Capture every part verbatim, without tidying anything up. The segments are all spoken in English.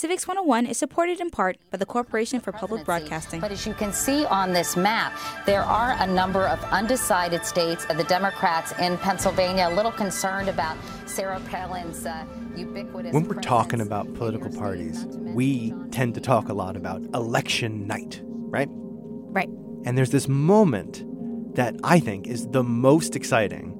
Civics one oh one is supported in part by the Corporation for Public Broadcasting. But as you can see on this map, there are a number of undecided states. The Democrats in Pennsylvania a little concerned about Sarah Palin's uh, ubiquitous When we're talking about political parties, we tend to talk a lot about election night, right? Right. And there's this moment that I think is the most exciting,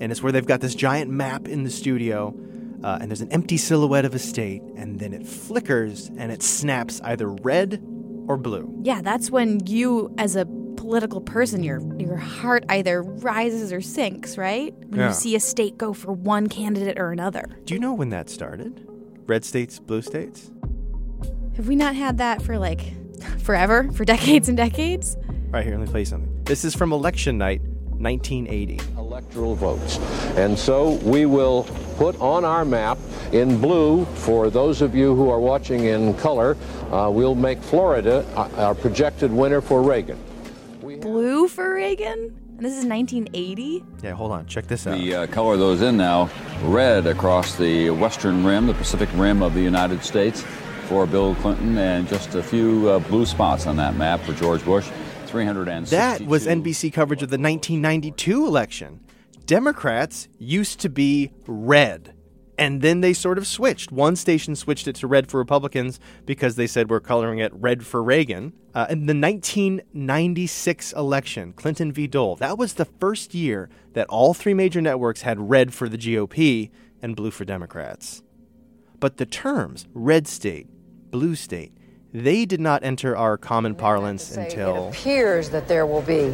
and it's where they've got this giant map in the studio, uh, and there's an empty silhouette of a state, and then it flickers, and it snaps either red or blue. Yeah, that's when you, as a political person, your your heart either rises or sinks, right? When yeah. you see a state go for one candidate or another. Do you know when that started? Red states, blue states? Have we not had that for, like, forever? For decades and decades? All right, here, let me play something. This is from election night, nineteen eighty. Electoral votes. And so we will put on our map in blue, for those of you who are watching in color, uh, we'll make Florida our projected winner for Reagan. Blue for Reagan? And this is nineteen eighty? Yeah, hold on. Check this out. The uh, color of those in now, red across the western rim, the Pacific rim of the United States for Bill Clinton, and just a few uh, blue spots on that map for George Bush. three hundred sixty-two. That was N B C coverage of the nineteen ninety-two election. Democrats used to be red, and then they sort of switched. One station switched it to red for Republicans because they said we're coloring it red for Reagan. Uh, in the nineteen ninety-six election, Clinton v. Dole, that was the first year that all three major networks had red for the G O P and blue for Democrats. But the terms red state, blue state, they did not enter our common parlance until... It appears that there will be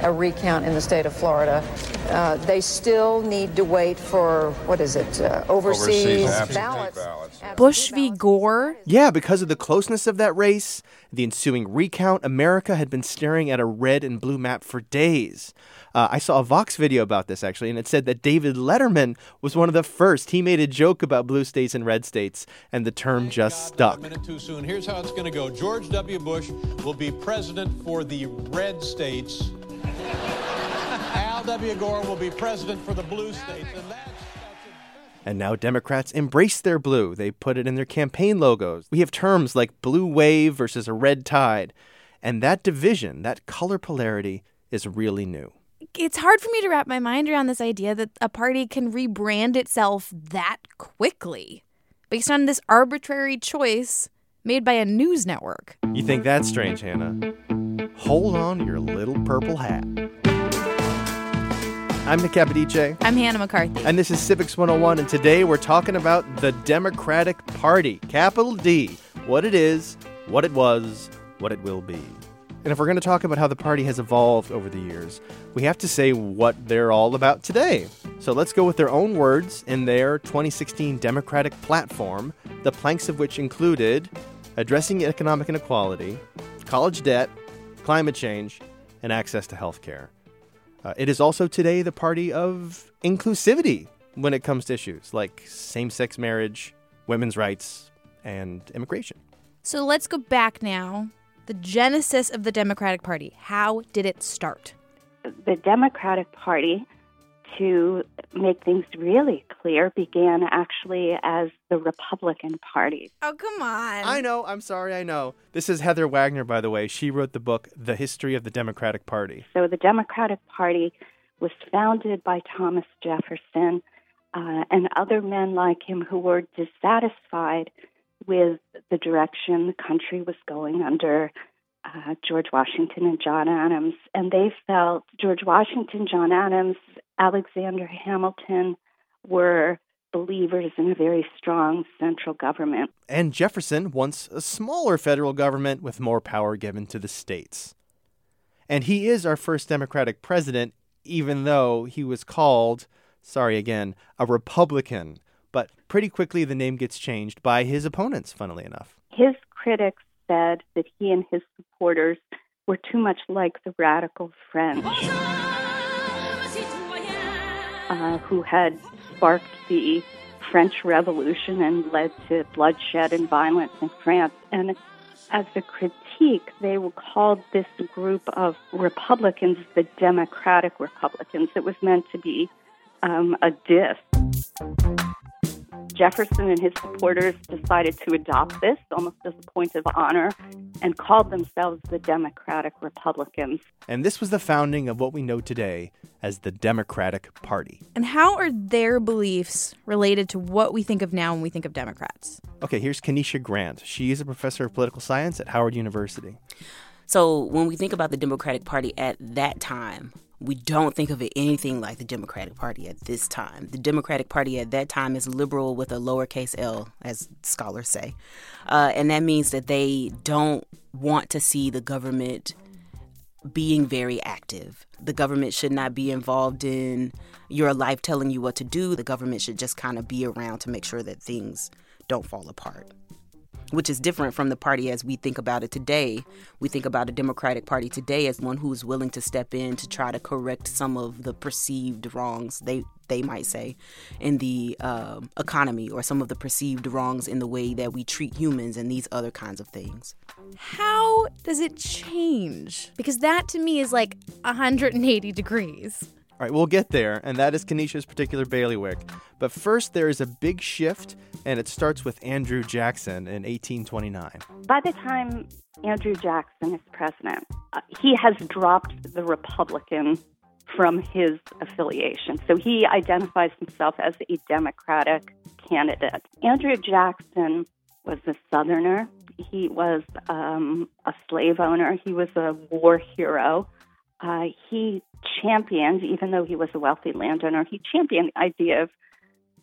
a recount in the state of Florida. Uh, they still need to wait for, what is it, uh, overseas, overseas ballots. ballots. Bush v. Gore? Yeah, because of the closeness of that race, the ensuing recount, America had been staring at a red and blue map for days. Uh, I saw a Vox video about this, actually, and it said that David Letterman was one of the first. He made a joke about blue states and red states, and the term just stuck. A minute too soon. Here's how it's going to go. George W. Bush will be president for the red states. Al W. Gore will be president for the blue states. And, that's, that's and now Democrats embrace their blue. They put it in their campaign logos. We have terms like blue wave versus a red tide. And that division, that color polarity, is really new. It's hard for me to wrap my mind around this idea that a party can rebrand itself that quickly based on this arbitrary choice made by a news network. You think that's strange, Hannah? Hold on to your little purple hat. I'm Nick Capodice. I'm Hannah McCarthy. And this is Civics one oh one, and today we're talking about the Democratic Party. Capital D. What it is, what it was, what it will be. And if we're going to talk about how the party has evolved over the years, we have to say what they're all about today. So let's go with their own words in their twenty sixteen Democratic platform, the planks of which included addressing economic inequality, college debt, climate change, and access to health care. Uh, it is also today the party of inclusivity when it comes to issues like same-sex marriage, women's rights, and immigration. So let's go back now. The genesis of the Democratic Party. How did it start? The Democratic Party, to make things really clear, began actually as the Republican Party. Oh, come on. I know. I'm sorry. I know. This is Heather Wagner, by the way. She wrote the book, The History of the Democratic Party. So the Democratic Party was founded by Thomas Jefferson uh, and other men like him who were dissatisfied with the direction the country was going under uh, George Washington and John Adams. And they felt George Washington, John Adams, Alexander Hamilton were believers in a very strong central government. And Jefferson wants a smaller federal government with more power given to the states. And he is our first Democratic president, even though he was called, sorry again, a Republican. But pretty quickly, the name gets changed by his opponents, funnily enough. His critics said that he and his supporters were too much like the radical French, uh, who had sparked the French Revolution and led to bloodshed and violence in France. And as a critique, they were called this group of Republicans the Democratic Republicans. It was meant to be um, a diss. Jefferson and his supporters decided to adopt this almost as a point of honor and called themselves the Democratic Republicans. And this was the founding of what we know today as the Democratic Party. And how are their beliefs related to what we think of now when we think of Democrats? Okay, here's Keneshia Grant. She is a professor of political science at Howard University. So when we think about the Democratic Party at that time, we don't think of it anything like the Democratic Party at this time. The Democratic Party at that time is liberal with a lowercase l, as scholars say. Uh, and that means that they don't want to see the government being very active. The government should not be involved in your life telling you what to do. The government should just kind of be around to make sure that things don't fall apart, which is different from the party as we think about it today. We think about a Democratic Party today as one who's willing to step in to try to correct some of the perceived wrongs, they they might say, in the uh, economy, or some of the perceived wrongs in the way that we treat humans and these other kinds of things. How does it change? Because that to me is like one hundred eighty degrees. All right, we'll get there, and that is Keneshia's particular bailiwick. But first, there is a big shift, and it starts with Andrew Jackson in eighteen twenty-nine. By the time Andrew Jackson is president, uh, he has dropped the Republican from his affiliation. So he identifies himself as a Democratic candidate. Andrew Jackson was a Southerner. He was um, a slave owner. He was a war hero. Uh, he championed, even though he was a wealthy landowner, he championed the idea of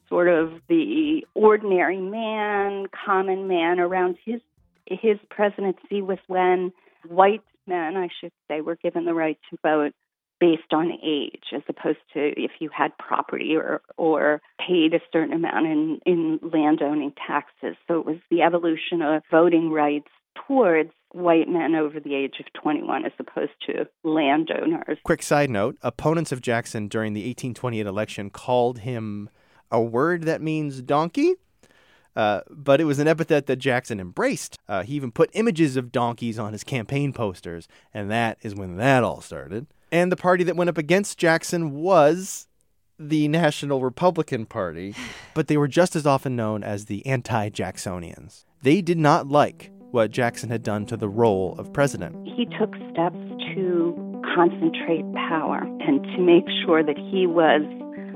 sort of the ordinary man, common man. Around his his presidency was when white men, I should say, were given the right to vote based on age, as opposed to if you had property or, or paid a certain amount in, in landowning taxes. So it was the evolution of voting rights towards white men over the age of twenty-one as opposed to landowners. Quick side note, opponents of Jackson during the eighteen twenty-eight election called him a word that means donkey, uh, but it was an epithet that Jackson embraced. Uh, he even put images of donkeys on his campaign posters, and that is when that all started. And the party that went up against Jackson was the National Republican Party, but they were just as often known as the anti-Jacksonians. They did not like what Jackson had done to the role of president. He took steps to concentrate power and to make sure that he was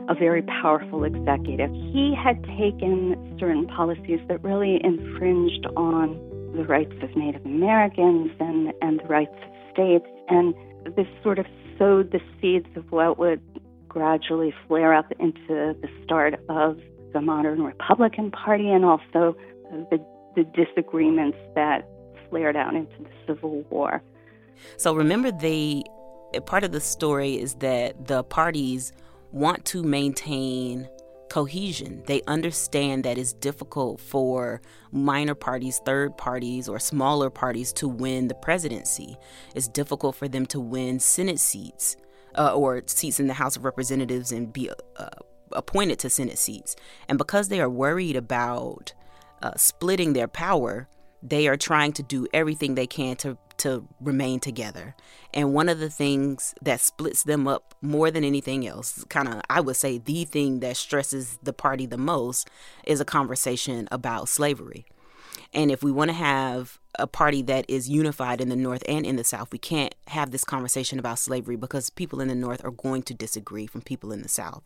a very powerful executive. He had taken certain policies that really infringed on the rights of Native Americans and, and the rights of states, and this sort of sowed the seeds of what would gradually flare up into the start of the modern Republican Party, and also the the disagreements that flared out into the Civil War. So remember, they part of the story is that the parties want to maintain cohesion. They understand that it's difficult for minor parties, third parties, or smaller parties to win the presidency. It's difficult for them to win Senate seats uh, or seats in the House of Representatives and be uh, appointed to Senate seats. And because they are worried about Uh, splitting their power, they are trying to do everything they can to, to remain together. And one of the things that splits them up more than anything else, kind of, I would say, the thing that stresses the party the most is a conversation about slavery. And if we want to have a party that is unified in the North and in the South, we can't have this conversation about slavery because people in the North are going to disagree from people in the South.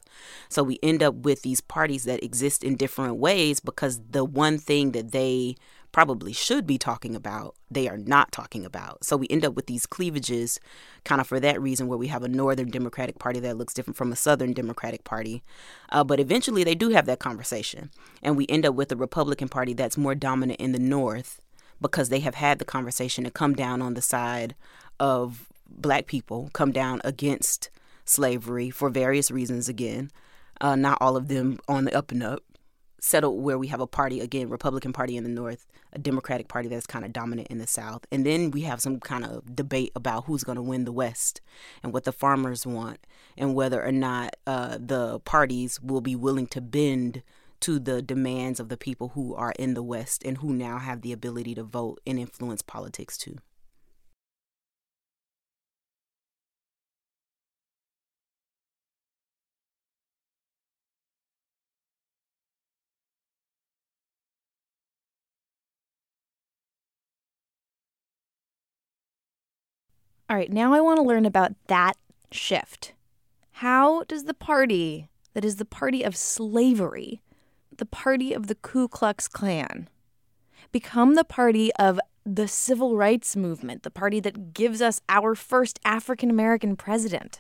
So we end up with these parties that exist in different ways because the one thing that they probably should be talking about, they are not talking about. So we end up with these cleavages kind of for that reason, where we have a Northern Democratic Party that looks different from a Southern Democratic Party. Uh, but eventually they do have that conversation. And we end up with a Republican Party that's more dominant in the North, because they have had the conversation to come down on the side of black people, come down against slavery for various reasons, again, uh, not all of them on the up and up, settled where we have a party, again, Republican Party in the North, a Democratic Party that's kind of dominant in the South. And then we have some kind of debate about who's going to win the West and what the farmers want and whether or not uh, the parties will be willing to bend to the demands of the people who are in the West and who now have the ability to vote and influence politics too. All right, now I want to learn about that shift. How does the party that is the party of slavery, the party of the Ku Klux Klan, become the party of the Civil Rights Movement, the party that gives us our first African-American president?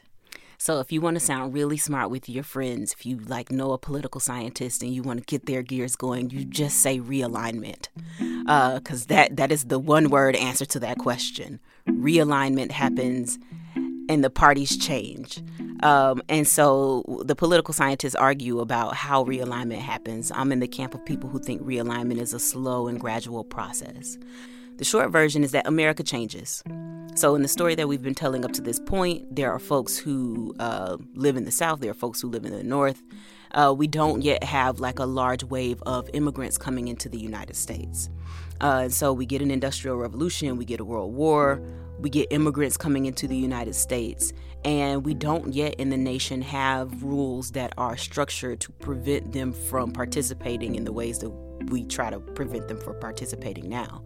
So if you want to sound really smart with your friends, if you like know a political scientist and you want to get their gears going, you just say realignment, because uh, that that is the one word answer to that question. Realignment happens and the parties change. Um, and so the political scientists argue about how realignment happens. I'm in the camp of people who think realignment is a slow and gradual process. The short version is that America changes. So in the story that we've been telling up to this point, there are folks who uh, live in the South. There are folks who live in the North. Uh, we don't yet have like a large wave of immigrants coming into the United States. Uh, and so we get an industrial revolution. We get a world war. We get immigrants coming into the United States. And we don't yet in the nation have rules that are structured to prevent them from participating in the ways that we try to prevent them from participating now.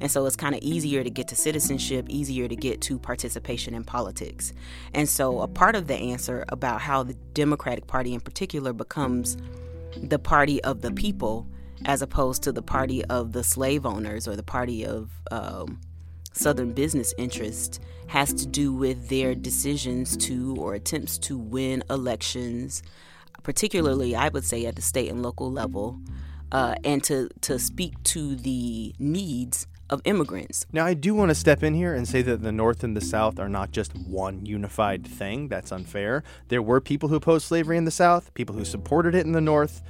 And so it's kind of easier to get to citizenship, easier to get to participation in politics. And so a part of the answer about how the Democratic Party in particular becomes the party of the people as opposed to the party of the slave owners or the party of um, Southern business interests has to do with their decisions to or attempts to win elections, particularly, I would say, at the state and local level. Uh, and to, to speak to the needs of immigrants. Now, I do want to step in here and say that the North and the South are not just one unified thing. That's unfair. There were people who opposed slavery in the South, people who supported it in the North,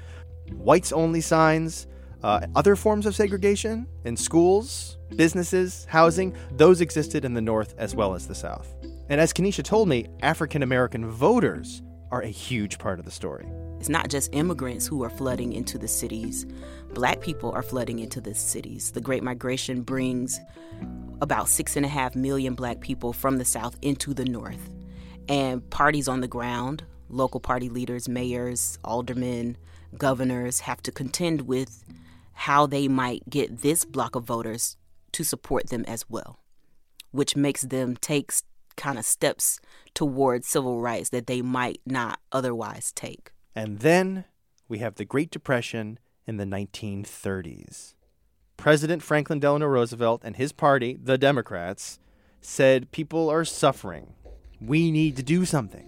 whites-only signs, uh, other forms of segregation in schools, businesses, housing. Those existed in the North as well as the South. And as Keneshia told me, African-American voters are a huge part of the story. It's not just immigrants who are flooding into the cities. Black people are flooding into the cities. The Great Migration brings about six and a half million black people from the South into the North. And parties on the ground, local party leaders, mayors, aldermen, governors have to contend with how they might get this block of voters to support them as well, which makes them take kind of steps towards civil rights that they might not otherwise take. And then we have the Great Depression in the nineteen thirties. President Franklin Delano Roosevelt and his party, the Democrats, said people are suffering. We need to do something.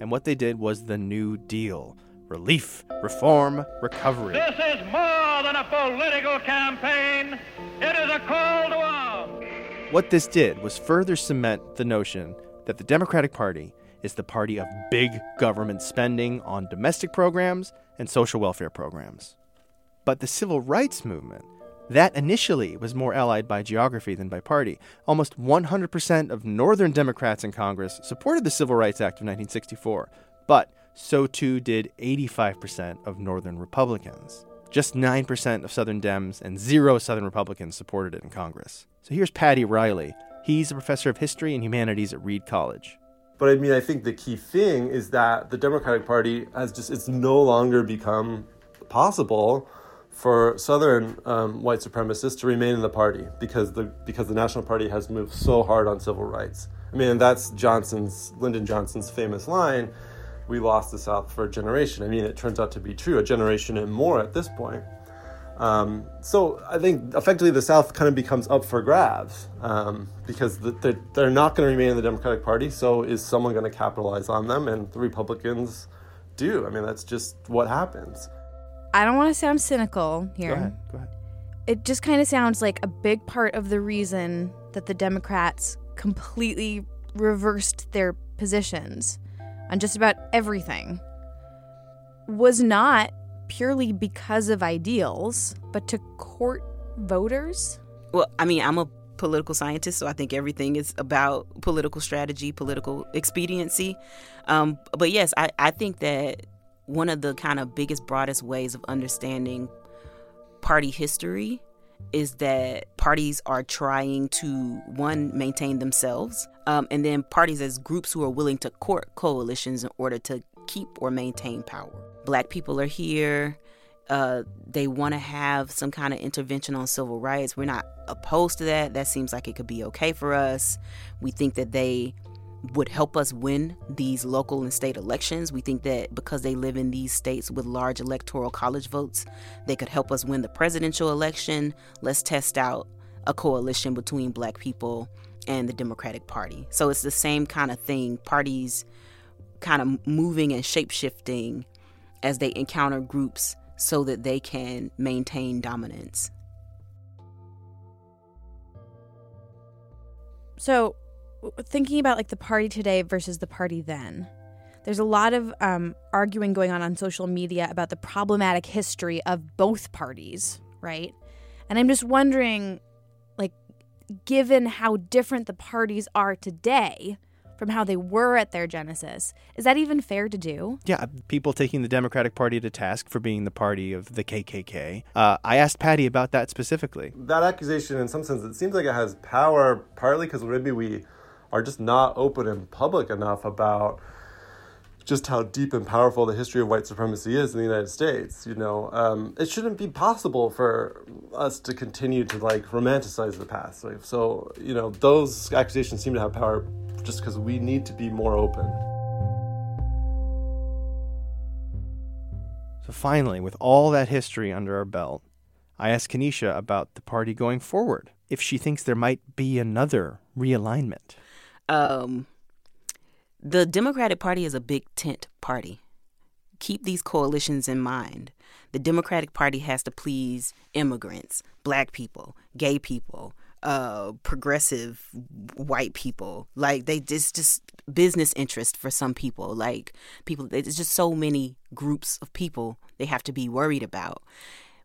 And what they did was the New Deal. Relief, reform, recovery. This is more than a political campaign. It is a call to arms. What this did was further cement the notion that the Democratic Party is the party of big government spending on domestic programs and social welfare programs. But the civil rights movement, that initially was more allied by geography than by party. Almost one hundred percent of Northern Democrats in Congress supported the Civil Rights Act of nineteen sixty-four, but so too did eighty-five percent of Northern Republicans. Just nine percent of Southern Dems and zero Southern Republicans supported it in Congress. So here's Paddy Riley. He's a professor of history and humanities at Reed College. But I mean, I think the key thing is that the Democratic Party has just, it's no longer become possible for Southern um, white supremacists to remain in the party because the because the National Party has moved so hard on civil rights. I mean, and that's Johnson's, Lyndon Johnson's famous line, we lost the South for a generation. I mean, it turns out to be true, a generation and more at this point. Um, so I think effectively the South kind of becomes up for grabs um, because the, they're, they're not going to remain in the Democratic Party. So is someone going to capitalize on them? And the Republicans do. I mean, that's just what happens. I don't want to sound cynical here. Go ahead. Go ahead. It just kind of sounds like a big part of the reason that the Democrats completely reversed their positions on just about everything was not purely because of ideals, but to court voters? Well, I mean, I'm a political scientist, so I think everything is about political strategy, political expediency. Um, but yes, I, I think that one of the kind of biggest, broadest ways of understanding party history is that parties are trying to, one, maintain themselves, um, and then parties as groups who are willing to court coalitions in order to keep or maintain power. Black people are here. uh, they want to have some kind of intervention on civil rights. We're not opposed to that. That seems like it could be okay for us. We think that they would help us win these local and state elections. We think that because they live in these states with large electoral college votes, they could help us win the presidential election. Let's test out a coalition between Black people and the Democratic Party. So it's the same kind of thing. Parties kind of moving and shape-shifting as they encounter groups so that they can maintain dominance. So thinking about like the party today versus the party then, there's a lot of um, arguing going on on social media about the problematic history of both parties, right? And I'm just wondering, like, given how different the parties are today from how they were at their genesis, is that even fair to do? Yeah, people taking the Democratic Party to task for being the party of the K K K. Uh, I asked Patty about that specifically. That accusation, in some sense, it seems like it has power, partly because maybe we are just not open and public enough about just how deep and powerful the history of white supremacy is in the United States. You know, um, it shouldn't be possible for us to continue to, like, romanticize the past. So, you know, those accusations seem to have power just because we need to be more open. So finally, with all that history under our belt, I asked Keneshia about the party going forward, if she thinks there might be another realignment. Um... The Democratic Party is a big tent party. Keep these coalitions in mind. The Democratic Party has to please immigrants, Black people, gay people, uh, progressive white people. Like, they just, just business interest for some people. Like, people, there's just so many groups of people they have to be worried about.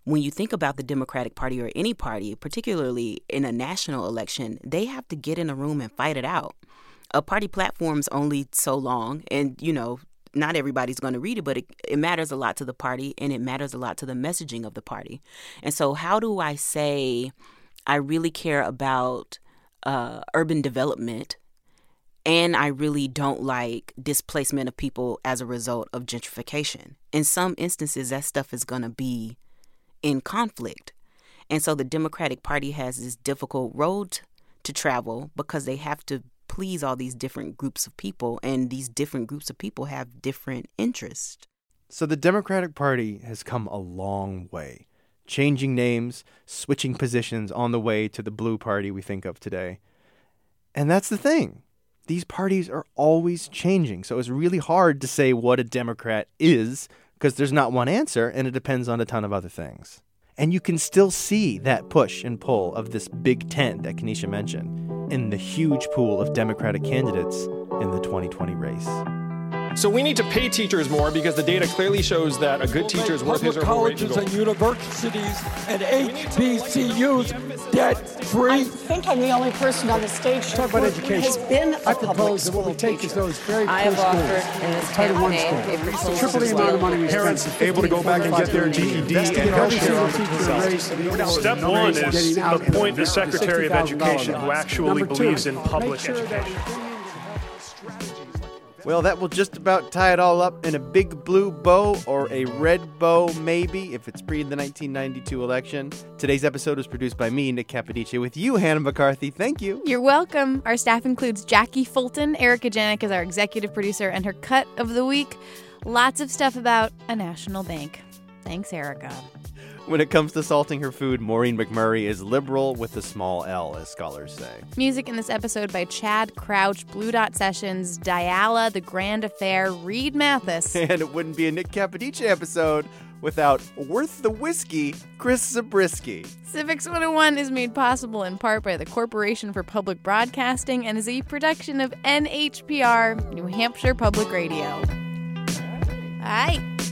When you think about the Democratic Party or any party, particularly in a national election, they have to get in a room and fight it out. A party platform's only so long, and, you know, not everybody's going to read it, but it, it matters a lot to the party, and it matters a lot to the messaging of the party. And so how do I say I really care about uh, urban development and I really don't like displacement of people as a result of gentrification? In some instances, that stuff is going to be in conflict. And so the Democratic Party has this difficult road to travel because they have to please all these different groups of people, and these different groups of people have different interests. So the Democratic Party has come a long way, changing names, switching positions on the way to the blue party we think of today. And that's the thing. These parties are always changing, so it's really hard to say what a Democrat is because there's not one answer, and it depends on a ton of other things. And you can still see that push and pull of this big tent that Keneshia mentioned in the huge pool of Democratic candidates in the twenty twenty race. So we need to pay teachers more because the data clearly shows that a good teacher is worth his or her wage. Public colleges and universities and H B C Us debt-free. I think I'm the only person on the stage who has been a public school teacher. I have offered in this campaign triple the amount of money we spent. Parents able to go back and get their G E D and health care on themselves. Step one is appoint the Secretary of Education who actually believes in public education. Well, that will just about tie it all up in a big blue bow, or a red bow, maybe, if it's pre the nineteen ninety-two election. Today's episode was produced by me, Nick Capodice, with you, Hannah McCarthy. Thank you. You're welcome. Our staff includes Jackie Fulton. Erica Janik is our executive producer, and her cut of the week, lots of stuff about a national bank. Thanks, Erica. When it comes to salting her food, Maureen McMurray is liberal with a small L, as scholars say. Music in this episode by Chad Crouch, Blue Dot Sessions, Diala, The Grand Affair, Reed Mathis. And it wouldn't be a Nick Capodice episode without Worth the Whiskey, Chris Zabriskie. Civics one oh one is made possible in part by the Corporation for Public Broadcasting and is a production of N H P R, New Hampshire Public Radio. All right.